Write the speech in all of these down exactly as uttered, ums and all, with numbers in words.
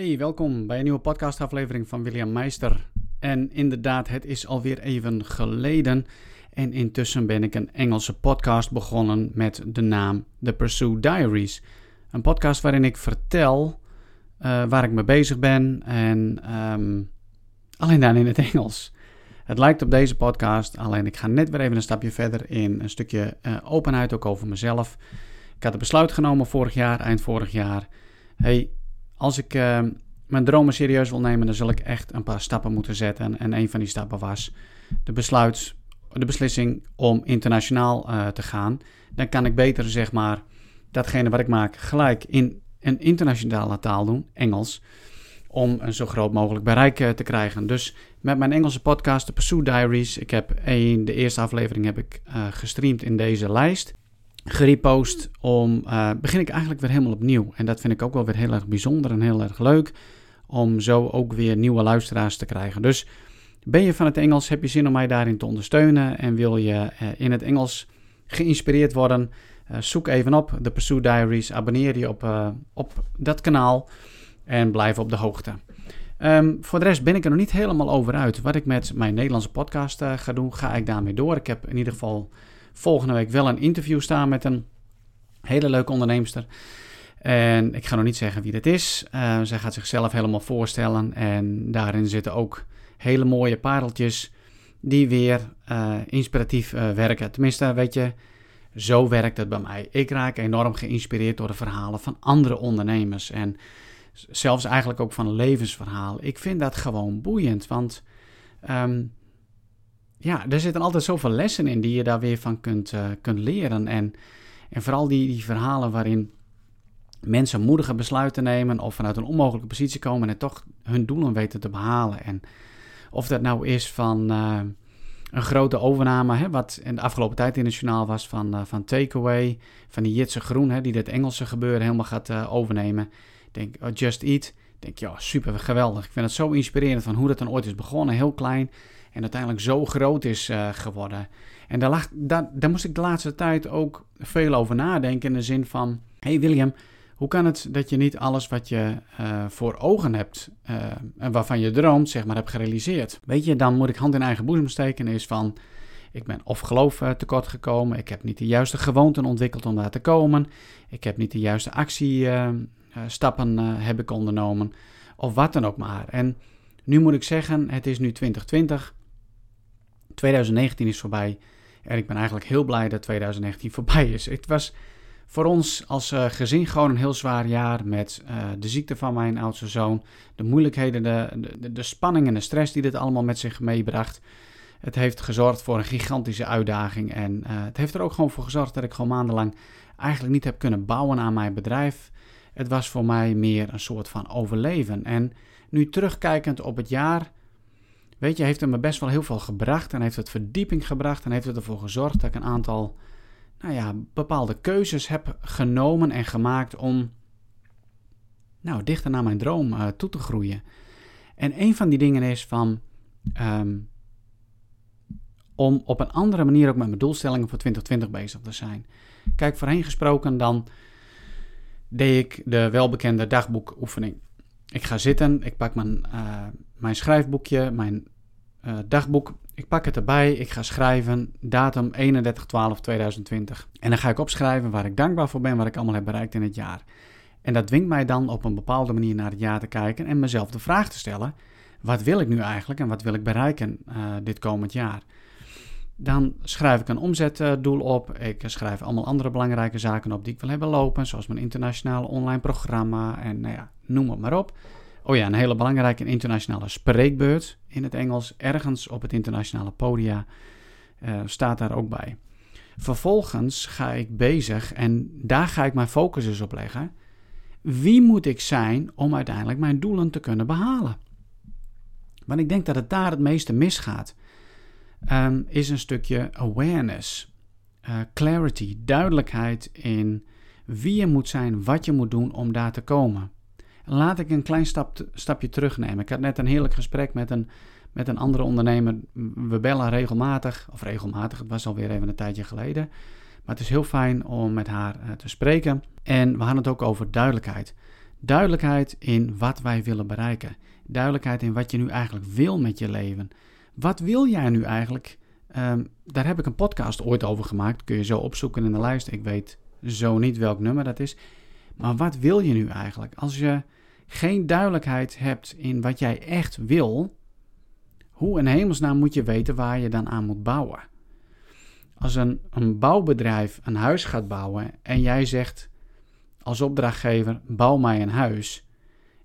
Hey, welkom bij een nieuwe podcastaflevering van William Meister. En inderdaad, het is alweer even geleden. En intussen ben ik een Engelse podcast begonnen met de naam The Pursuit Diaries. Een podcast waarin ik vertel uh, waar ik mee bezig ben en um, alleen dan in het Engels. Het lijkt op deze podcast, alleen ik ga net weer even een stapje verder in een stukje uh, openheid ook over mezelf. Ik had het besluit genomen vorig jaar, eind vorig jaar. Hey, als ik uh, mijn dromen serieus wil nemen, dan zal ik echt een paar stappen moeten zetten. En een van die stappen was de, besluit, de beslissing om internationaal uh, te gaan. Dan kan ik beter, zeg maar, datgene wat ik maak gelijk in een internationale taal doen, Engels, om een zo groot mogelijk bereik uh, te krijgen. Dus met mijn Engelse podcast, de Pursuit Diaries, ik heb een, de eerste aflevering heb ik uh, gestreamd in deze lijst. Gerepost om, uh, begin ik eigenlijk weer helemaal opnieuw. En dat vind ik ook wel weer heel erg bijzonder en heel erg leuk. Om zo ook weer nieuwe luisteraars te krijgen. Dus ben je van het Engels, heb je zin om mij daarin te ondersteunen. En wil je uh, in het Engels geïnspireerd worden. Uh, zoek even op The Pursuit Diaries. Abonneer je op, uh, op dat kanaal. En blijf op de hoogte. Um, voor de rest ben ik er nog niet helemaal over uit. Wat ik met mijn Nederlandse podcast uh, ga doen, ga ik daarmee door. Ik heb in ieder geval volgende week wel een interview staan met een hele leuke onderneemster. En ik ga nog niet zeggen wie dat is. Uh, zij gaat zichzelf helemaal voorstellen. En daarin zitten ook hele mooie pareltjes die weer uh, inspiratief uh, werken. Tenminste, weet je, zo werkt het bij mij. Ik raak enorm geïnspireerd door de verhalen van andere ondernemers. En zelfs eigenlijk ook van levensverhaal. Ik vind dat gewoon boeiend, want Um, Ja, er zitten altijd zoveel lessen in die je daar weer van kunt, uh, kunt leren. En, en vooral die, die verhalen waarin mensen moedige besluiten nemen of vanuit een onmogelijke positie komen en toch hun doelen weten te behalen. En of dat nou is van uh, een grote overname, hè, wat in de afgelopen tijd in het journaal was van, uh, van Takeaway, van die Jitse Groen, hè, die dat Engelse gebeuren helemaal gaat uh, overnemen. Ik denk, oh, Just Eat. Ik denk, ja, super geweldig. Ik vind het zo inspirerend van hoe dat dan ooit is begonnen, heel klein. En uiteindelijk zo groot is uh, geworden. En daar, lag, daar, daar moest ik de laatste tijd ook veel over nadenken. In de zin van, hey William, hoe kan het dat je niet alles wat je uh, voor ogen hebt, Uh, en waarvan je droomt, zeg maar, hebt gerealiseerd? Weet je, dan moet ik hand in eigen boezem steken. Is van, ik ben of geloof uh, tekort gekomen. Ik heb niet de juiste gewoonten ontwikkeld om daar te komen. Ik heb niet de juiste actiestappen uh, uh, heb ik ondernomen. Of wat dan ook maar. En nu moet ik zeggen, het is nu twintig twintig. twintig negentien is voorbij en ik ben eigenlijk heel blij dat twintig negentien voorbij is. Het was voor ons als uh, gezin gewoon een heel zwaar jaar met uh, de ziekte van mijn oudste zoon, de moeilijkheden, de, de, de spanning en de stress die dit allemaal met zich meebracht. Het heeft gezorgd voor een gigantische uitdaging en uh, het heeft er ook gewoon voor gezorgd dat ik gewoon maandenlang eigenlijk niet heb kunnen bouwen aan mijn bedrijf. Het was voor mij meer een soort van overleven. En nu terugkijkend op het jaar, weet je, heeft het me best wel heel veel gebracht en heeft het verdieping gebracht en heeft het ervoor gezorgd dat ik een aantal, nou ja, bepaalde keuzes heb genomen en gemaakt om, nou, dichter naar mijn droom uh, toe te groeien. En een van die dingen is van, um, om op een andere manier ook met mijn doelstellingen voor twintig twintig bezig te zijn. Kijk, voorheen gesproken dan deed ik de welbekende dagboekoefening. Ik ga zitten, ik pak mijn, uh, mijn schrijfboekje, mijn uh, dagboek, ik pak het erbij, ik ga schrijven, datum eenendertig twaalf tweeduizend twintig. En dan ga ik opschrijven waar ik dankbaar voor ben, wat ik allemaal heb bereikt in het jaar. En dat dwingt mij dan op een bepaalde manier naar het jaar te kijken en mezelf de vraag te stellen, wat wil ik nu eigenlijk en wat wil ik bereiken uh, dit komend jaar? Dan schrijf ik een omzetdoel op. Ik schrijf allemaal andere belangrijke zaken op die ik wil hebben lopen. Zoals mijn internationale online programma en nou ja, noem het maar op. Oh ja, een hele belangrijke internationale spreekbeurt in het Engels. Ergens op het internationale podia uh, staat daar ook bij. Vervolgens ga ik bezig en daar ga ik mijn focus dus op leggen. Wie moet ik zijn om uiteindelijk mijn doelen te kunnen behalen? Want ik denk dat het daar het meeste misgaat. Um, is een stukje awareness, uh, clarity, duidelijkheid in wie je moet zijn, wat je moet doen om daar te komen. Laat ik een klein stap, stapje terugnemen. Ik had net een heerlijk gesprek met een, met een andere ondernemer. We bellen regelmatig, of regelmatig, het was alweer even een tijdje geleden. Maar het is heel fijn om met haar uh, te spreken. En we hadden het ook over duidelijkheid. Duidelijkheid in wat wij willen bereiken. Duidelijkheid in wat je nu eigenlijk wil met je leven. Wat wil jij nu eigenlijk? Um, daar heb ik een podcast ooit over gemaakt. Kun je zo opzoeken in de lijst. Ik weet zo niet welk nummer dat is. Maar wat wil je nu eigenlijk? Als je geen duidelijkheid hebt in wat jij echt wil, hoe in hemelsnaam moet je weten waar je dan aan moet bouwen? Als een, een bouwbedrijf een huis gaat bouwen en jij zegt als opdrachtgever, bouw mij een huis,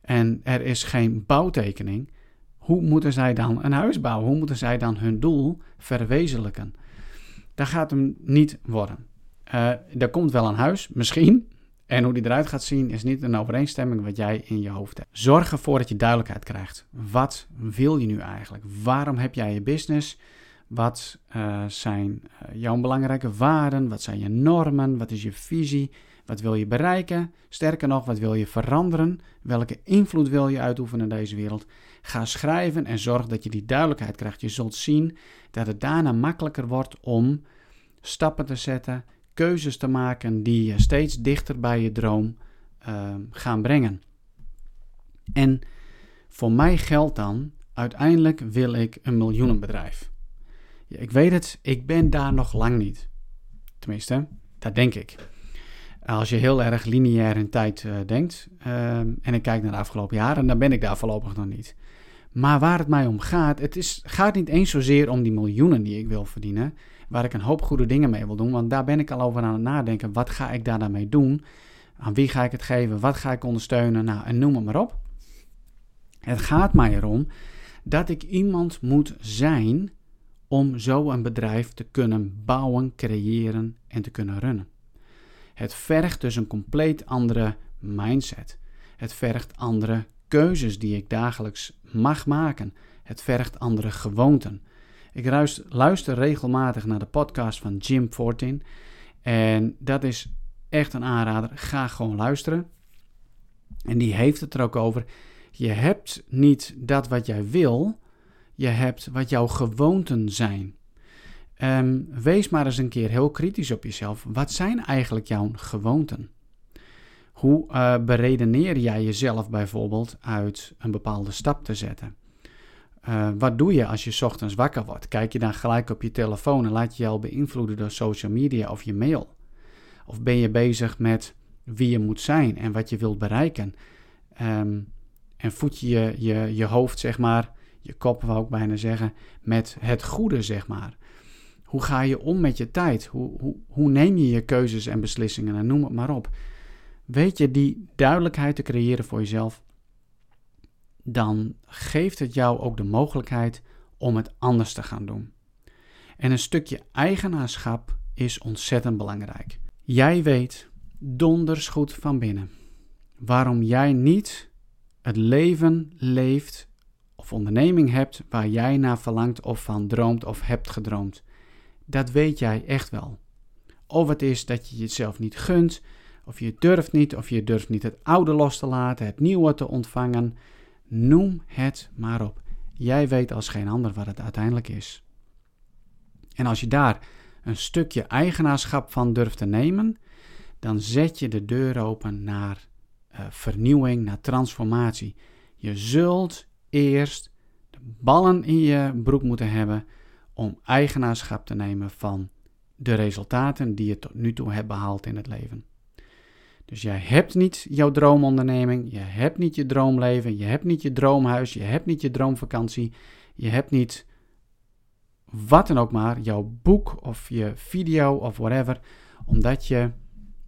en er is geen bouwtekening, hoe moeten zij dan een huis bouwen? Hoe moeten zij dan hun doel verwezenlijken? Dat gaat hem niet worden. Uh, er komt wel een huis, misschien. En hoe die eruit gaat zien is niet een overeenstemming wat jij in je hoofd hebt. Zorg ervoor dat je duidelijkheid krijgt. Wat wil je nu eigenlijk? Waarom heb jij je business? Wat uh, zijn jouw belangrijke waarden? Wat zijn je normen? Wat is je visie? Wat wil je bereiken? Sterker nog, wat wil je veranderen? Welke invloed wil je uitoefenen in deze wereld? Ga schrijven en zorg dat je die duidelijkheid krijgt. Je zult zien dat het daarna makkelijker wordt om stappen te zetten, keuzes te maken die je steeds dichter bij je droom uh, gaan brengen. En voor mij geldt dan, uiteindelijk wil ik een miljoenenbedrijf. Ja, ik weet het, ik ben daar nog lang niet. Tenminste, dat denk ik. Als je heel erg lineair in tijd uh, denkt, uh, en ik kijk naar de afgelopen jaren, dan ben ik daar voorlopig nog niet. Maar waar het mij om gaat, het is, gaat niet eens zozeer om die miljoenen die ik wil verdienen, waar ik een hoop goede dingen mee wil doen, want daar ben ik al over aan het nadenken. Wat ga ik daar dan mee doen? Aan wie ga ik het geven? Wat ga ik ondersteunen? Nou, en noem het maar op. Het gaat mij erom dat ik iemand moet zijn om zo een bedrijf te kunnen bouwen, creëren en te kunnen runnen. Het vergt dus een compleet andere mindset. Het vergt andere keuzes die ik dagelijks mag maken. Het vergt andere gewoonten. Ik luister, luister regelmatig naar de podcast van Jim Fortin. En dat is echt een aanrader. Ga gewoon luisteren. En die heeft het er ook over. Je hebt niet dat wat jij wil. Je hebt wat jouw gewoonten zijn. Um, wees maar eens een keer heel kritisch op jezelf. Wat zijn eigenlijk jouw gewoonten? Hoe uh, beredeneer jij jezelf bijvoorbeeld uit een bepaalde stap te zetten? Uh, wat doe je als je ochtends wakker wordt? Kijk je dan gelijk op je telefoon en laat je je al beïnvloeden door social media of je mail? Of ben je bezig met wie je moet zijn en wat je wilt bereiken? Um, en voed je, je je hoofd, zeg maar, je kop wou ik bijna zeggen, met het goede, zeg maar. Hoe ga je om met je tijd? Hoe, hoe, hoe neem je je keuzes en beslissingen en noem het maar op? Weet je die duidelijkheid te creëren voor jezelf? Dan geeft het jou ook de mogelijkheid om het anders te gaan doen. En een stukje eigenaarschap is ontzettend belangrijk. Jij weet donders goed van binnen waarom jij niet het leven leeft of onderneming hebt waar jij naar verlangt of van droomt of hebt gedroomd. Dat weet jij echt wel. Of het is dat je jezelf niet gunt, of je durft niet, of je durft niet het oude los te laten, het nieuwe te ontvangen. Noem het maar op. Jij weet als geen ander wat het uiteindelijk is. En als je daar een stukje eigenaarschap van durft te nemen, dan zet je de deur open naar uh, vernieuwing, naar transformatie. Je zult eerst de ballen in je broek moeten hebben om eigenaarschap te nemen van de resultaten die je tot nu toe hebt behaald in het leven. Dus jij hebt niet jouw droomonderneming, je hebt niet je droomleven, je hebt niet je droomhuis, je hebt niet je droomvakantie, je hebt niet wat dan ook maar, jouw boek of je video of whatever, omdat je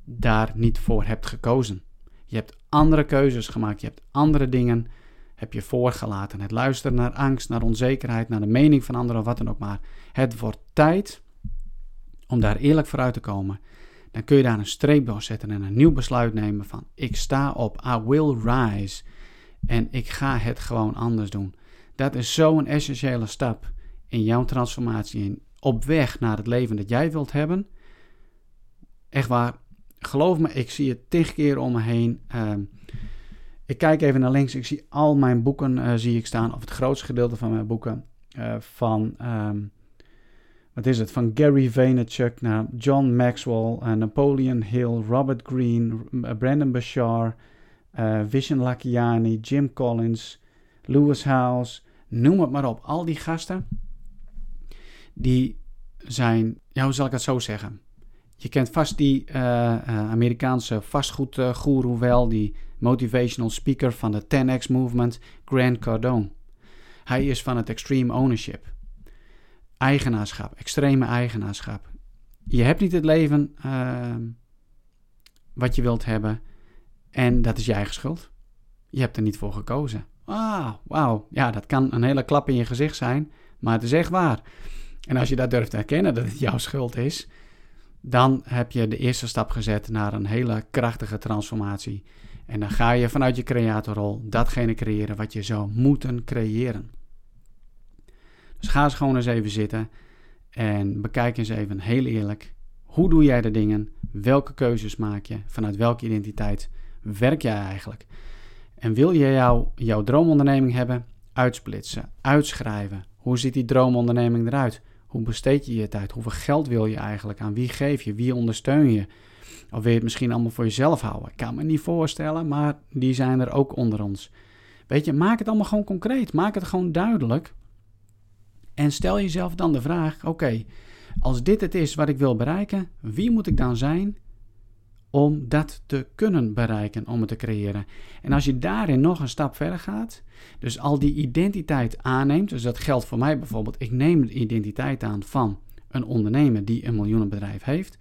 daar niet voor hebt gekozen. Je hebt andere keuzes gemaakt, je hebt andere dingen, heb je voorgelaten. Het luisteren naar angst, naar onzekerheid, naar de mening van anderen of wat dan ook maar. Het wordt tijd om daar eerlijk vooruit te komen. Dan kun je daar een streep door zetten en een nieuw besluit nemen van ik sta op, I will rise en ik ga het gewoon anders doen. Dat is zo'n essentiële stap in jouw transformatie en op weg naar het leven dat jij wilt hebben. Echt waar, geloof me, ik zie het tig keer om me heen. Uh, ik kijk even naar links, ik zie al mijn boeken uh, zie ik staan, of het grootste gedeelte van mijn boeken uh, van... Um, Wat is het? Van Gary Vaynerchuk, nou, John Maxwell, uh, Napoleon Hill, Robert Greene, Brandon Bashar, uh, Vishen Lakhiani, Jim Collins, Lewis Howes, noem het maar op. Al die gasten, die zijn, ja, hoe zal ik het zo zeggen? Je kent vast die uh, Amerikaanse vastgoedgoeroe wel, die motivational speaker van de ten X movement, Grant Cardone. Hij is van het extreme ownership. Eigenaarschap, extreme eigenaarschap. Je hebt niet het leven uh, wat je wilt hebben en dat is je eigen schuld. Je hebt er niet voor gekozen. Ah, wauw, ja, dat kan een hele klap in je gezicht zijn, maar het is echt waar. En als je dat durft te erkennen dat het jouw schuld is, dan heb je de eerste stap gezet naar een hele krachtige transformatie. En dan ga je vanuit je creatorrol datgene creëren wat je zou moeten creëren. Dus ga eens gewoon eens even zitten en bekijk eens even heel eerlijk. Hoe doe jij de dingen? Welke keuzes maak je? Vanuit welke identiteit werk jij eigenlijk? En wil je jouw, jouw droomonderneming hebben? Uitsplitsen, uitschrijven. Hoe ziet die droomonderneming eruit? Hoe besteed je je tijd? Hoeveel geld wil je eigenlijk? Aan wie geef je? Wie ondersteun je? Of wil je het misschien allemaal voor jezelf houden? Ik kan me niet voorstellen, maar die zijn er ook onder ons. Weet je, maak het allemaal gewoon concreet. Maak het gewoon duidelijk. En stel jezelf dan de vraag, oké, okay, als dit het is wat ik wil bereiken, wie moet ik dan zijn om dat te kunnen bereiken, om het te creëren? En als je daarin nog een stap verder gaat, dus al die identiteit aanneemt, dus dat geldt voor mij bijvoorbeeld, ik neem de identiteit aan van een ondernemer die een miljoenenbedrijf heeft,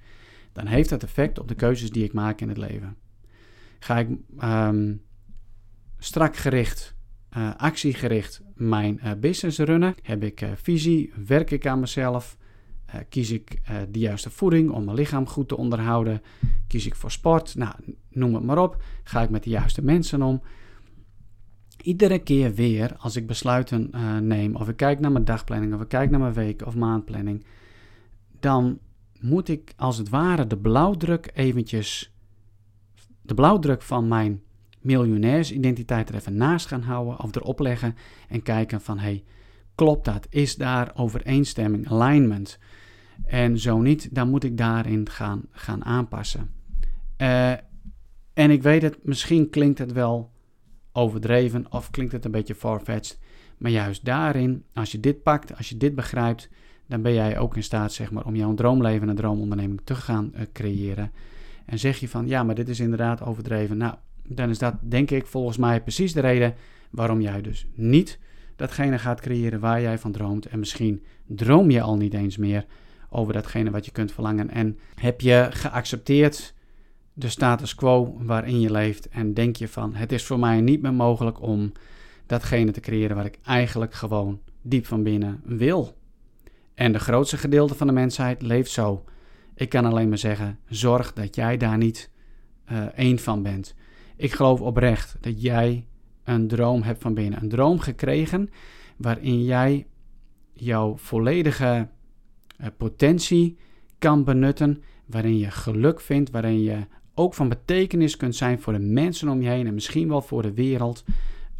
dan heeft dat effect op de keuzes die ik maak in het leven. Ga ik um, strak gericht, uh, actiegericht mijn uh, business runnen? Heb ik uh, visie? Werk ik aan mezelf? Uh, kies ik uh, de juiste voeding om mijn lichaam goed te onderhouden? Kies ik voor sport? Nou, noem het maar op. Ga ik met de juiste mensen om? Iedere keer weer, als ik besluiten uh, neem, of ik kijk naar mijn dagplanning, of ik kijk naar mijn week- of maandplanning, dan moet ik als het ware de blauwdruk eventjes, de blauwdruk van mijn miljonairsidentiteit er even naast gaan houden of erop leggen en kijken van, hey, klopt dat? Is daar overeenstemming, alignment? En zo niet, dan moet ik daarin gaan, gaan aanpassen. Uh, en ik weet het, misschien klinkt het wel overdreven of klinkt het een beetje far-fetched, maar juist daarin, als je dit pakt, als je dit begrijpt, dan ben jij ook in staat, zeg maar, om jouw droomleven en droomonderneming te gaan uh, creëren. En zeg je van, ja, maar dit is inderdaad overdreven. Nou, dan is dat, denk ik, volgens mij precies de reden waarom jij dus niet datgene gaat creëren waar jij van droomt. En misschien droom je al niet eens meer over datgene wat je kunt verlangen. En heb je geaccepteerd de status quo waarin je leeft en denk je van, het is voor mij niet meer mogelijk om datgene te creëren wat ik eigenlijk gewoon diep van binnen wil. En de grootste gedeelte van de mensheid leeft zo. Ik kan alleen maar zeggen, zorg dat jij daar niet uh, één van bent. Ik geloof oprecht dat jij een droom hebt van binnen. Een droom gekregen waarin jij jouw volledige uh, potentie kan benutten. Waarin je geluk vindt, waarin je ook van betekenis kunt zijn voor de mensen om je heen. En misschien wel voor de wereld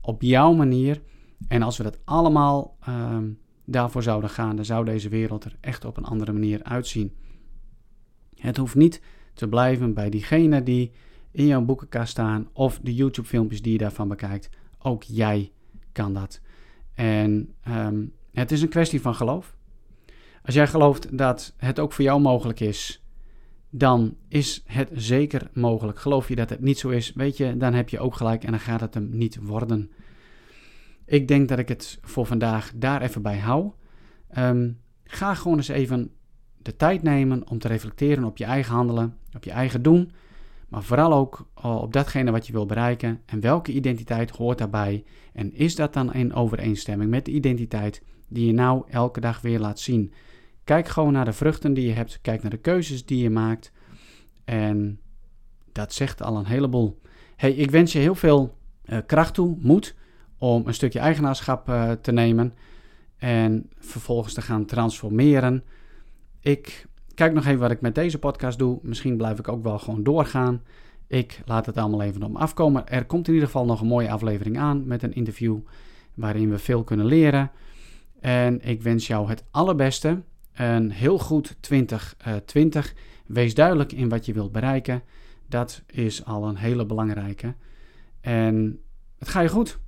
op jouw manier. En als we dat allemaal Uh, daarvoor zouden gaan, dan zou deze wereld er echt op een andere manier uitzien. Het hoeft niet te blijven bij diegenen die in jouw boekenkast staan of de YouTube filmpjes die je daarvan bekijkt. Ook jij kan dat. En um, het is een kwestie van geloof. Als jij gelooft dat het ook voor jou mogelijk is, dan is het zeker mogelijk. Geloof je dat het niet zo is, weet je, dan heb je ook gelijk en dan gaat het hem niet worden. Ik denk dat ik het voor vandaag daar even bij hou. Um, ga gewoon eens even de tijd nemen om te reflecteren op je eigen handelen, op je eigen doen. Maar vooral ook op datgene wat je wil bereiken. En welke identiteit hoort daarbij? En is dat dan in overeenstemming met de identiteit die je nou elke dag weer laat zien? Kijk gewoon naar de vruchten die je hebt. Kijk naar de keuzes die je maakt. En dat zegt al een heleboel. Hey, ik wens je heel veel uh, kracht toe, moed om een stukje eigenaarschap uh, te nemen en vervolgens te gaan transformeren. Ik kijk nog even wat ik met deze podcast doe. Misschien blijf ik ook wel gewoon doorgaan. Ik laat het allemaal even op me afkomen. Er komt in ieder geval nog een mooie aflevering aan met een interview waarin we veel kunnen leren. En ik wens jou het allerbeste. Een heel goed twintig twintig. Wees duidelijk in wat je wilt bereiken. Dat is al een hele belangrijke. En het gaat je goed.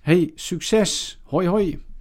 Hey, succes. Hoi, hoi.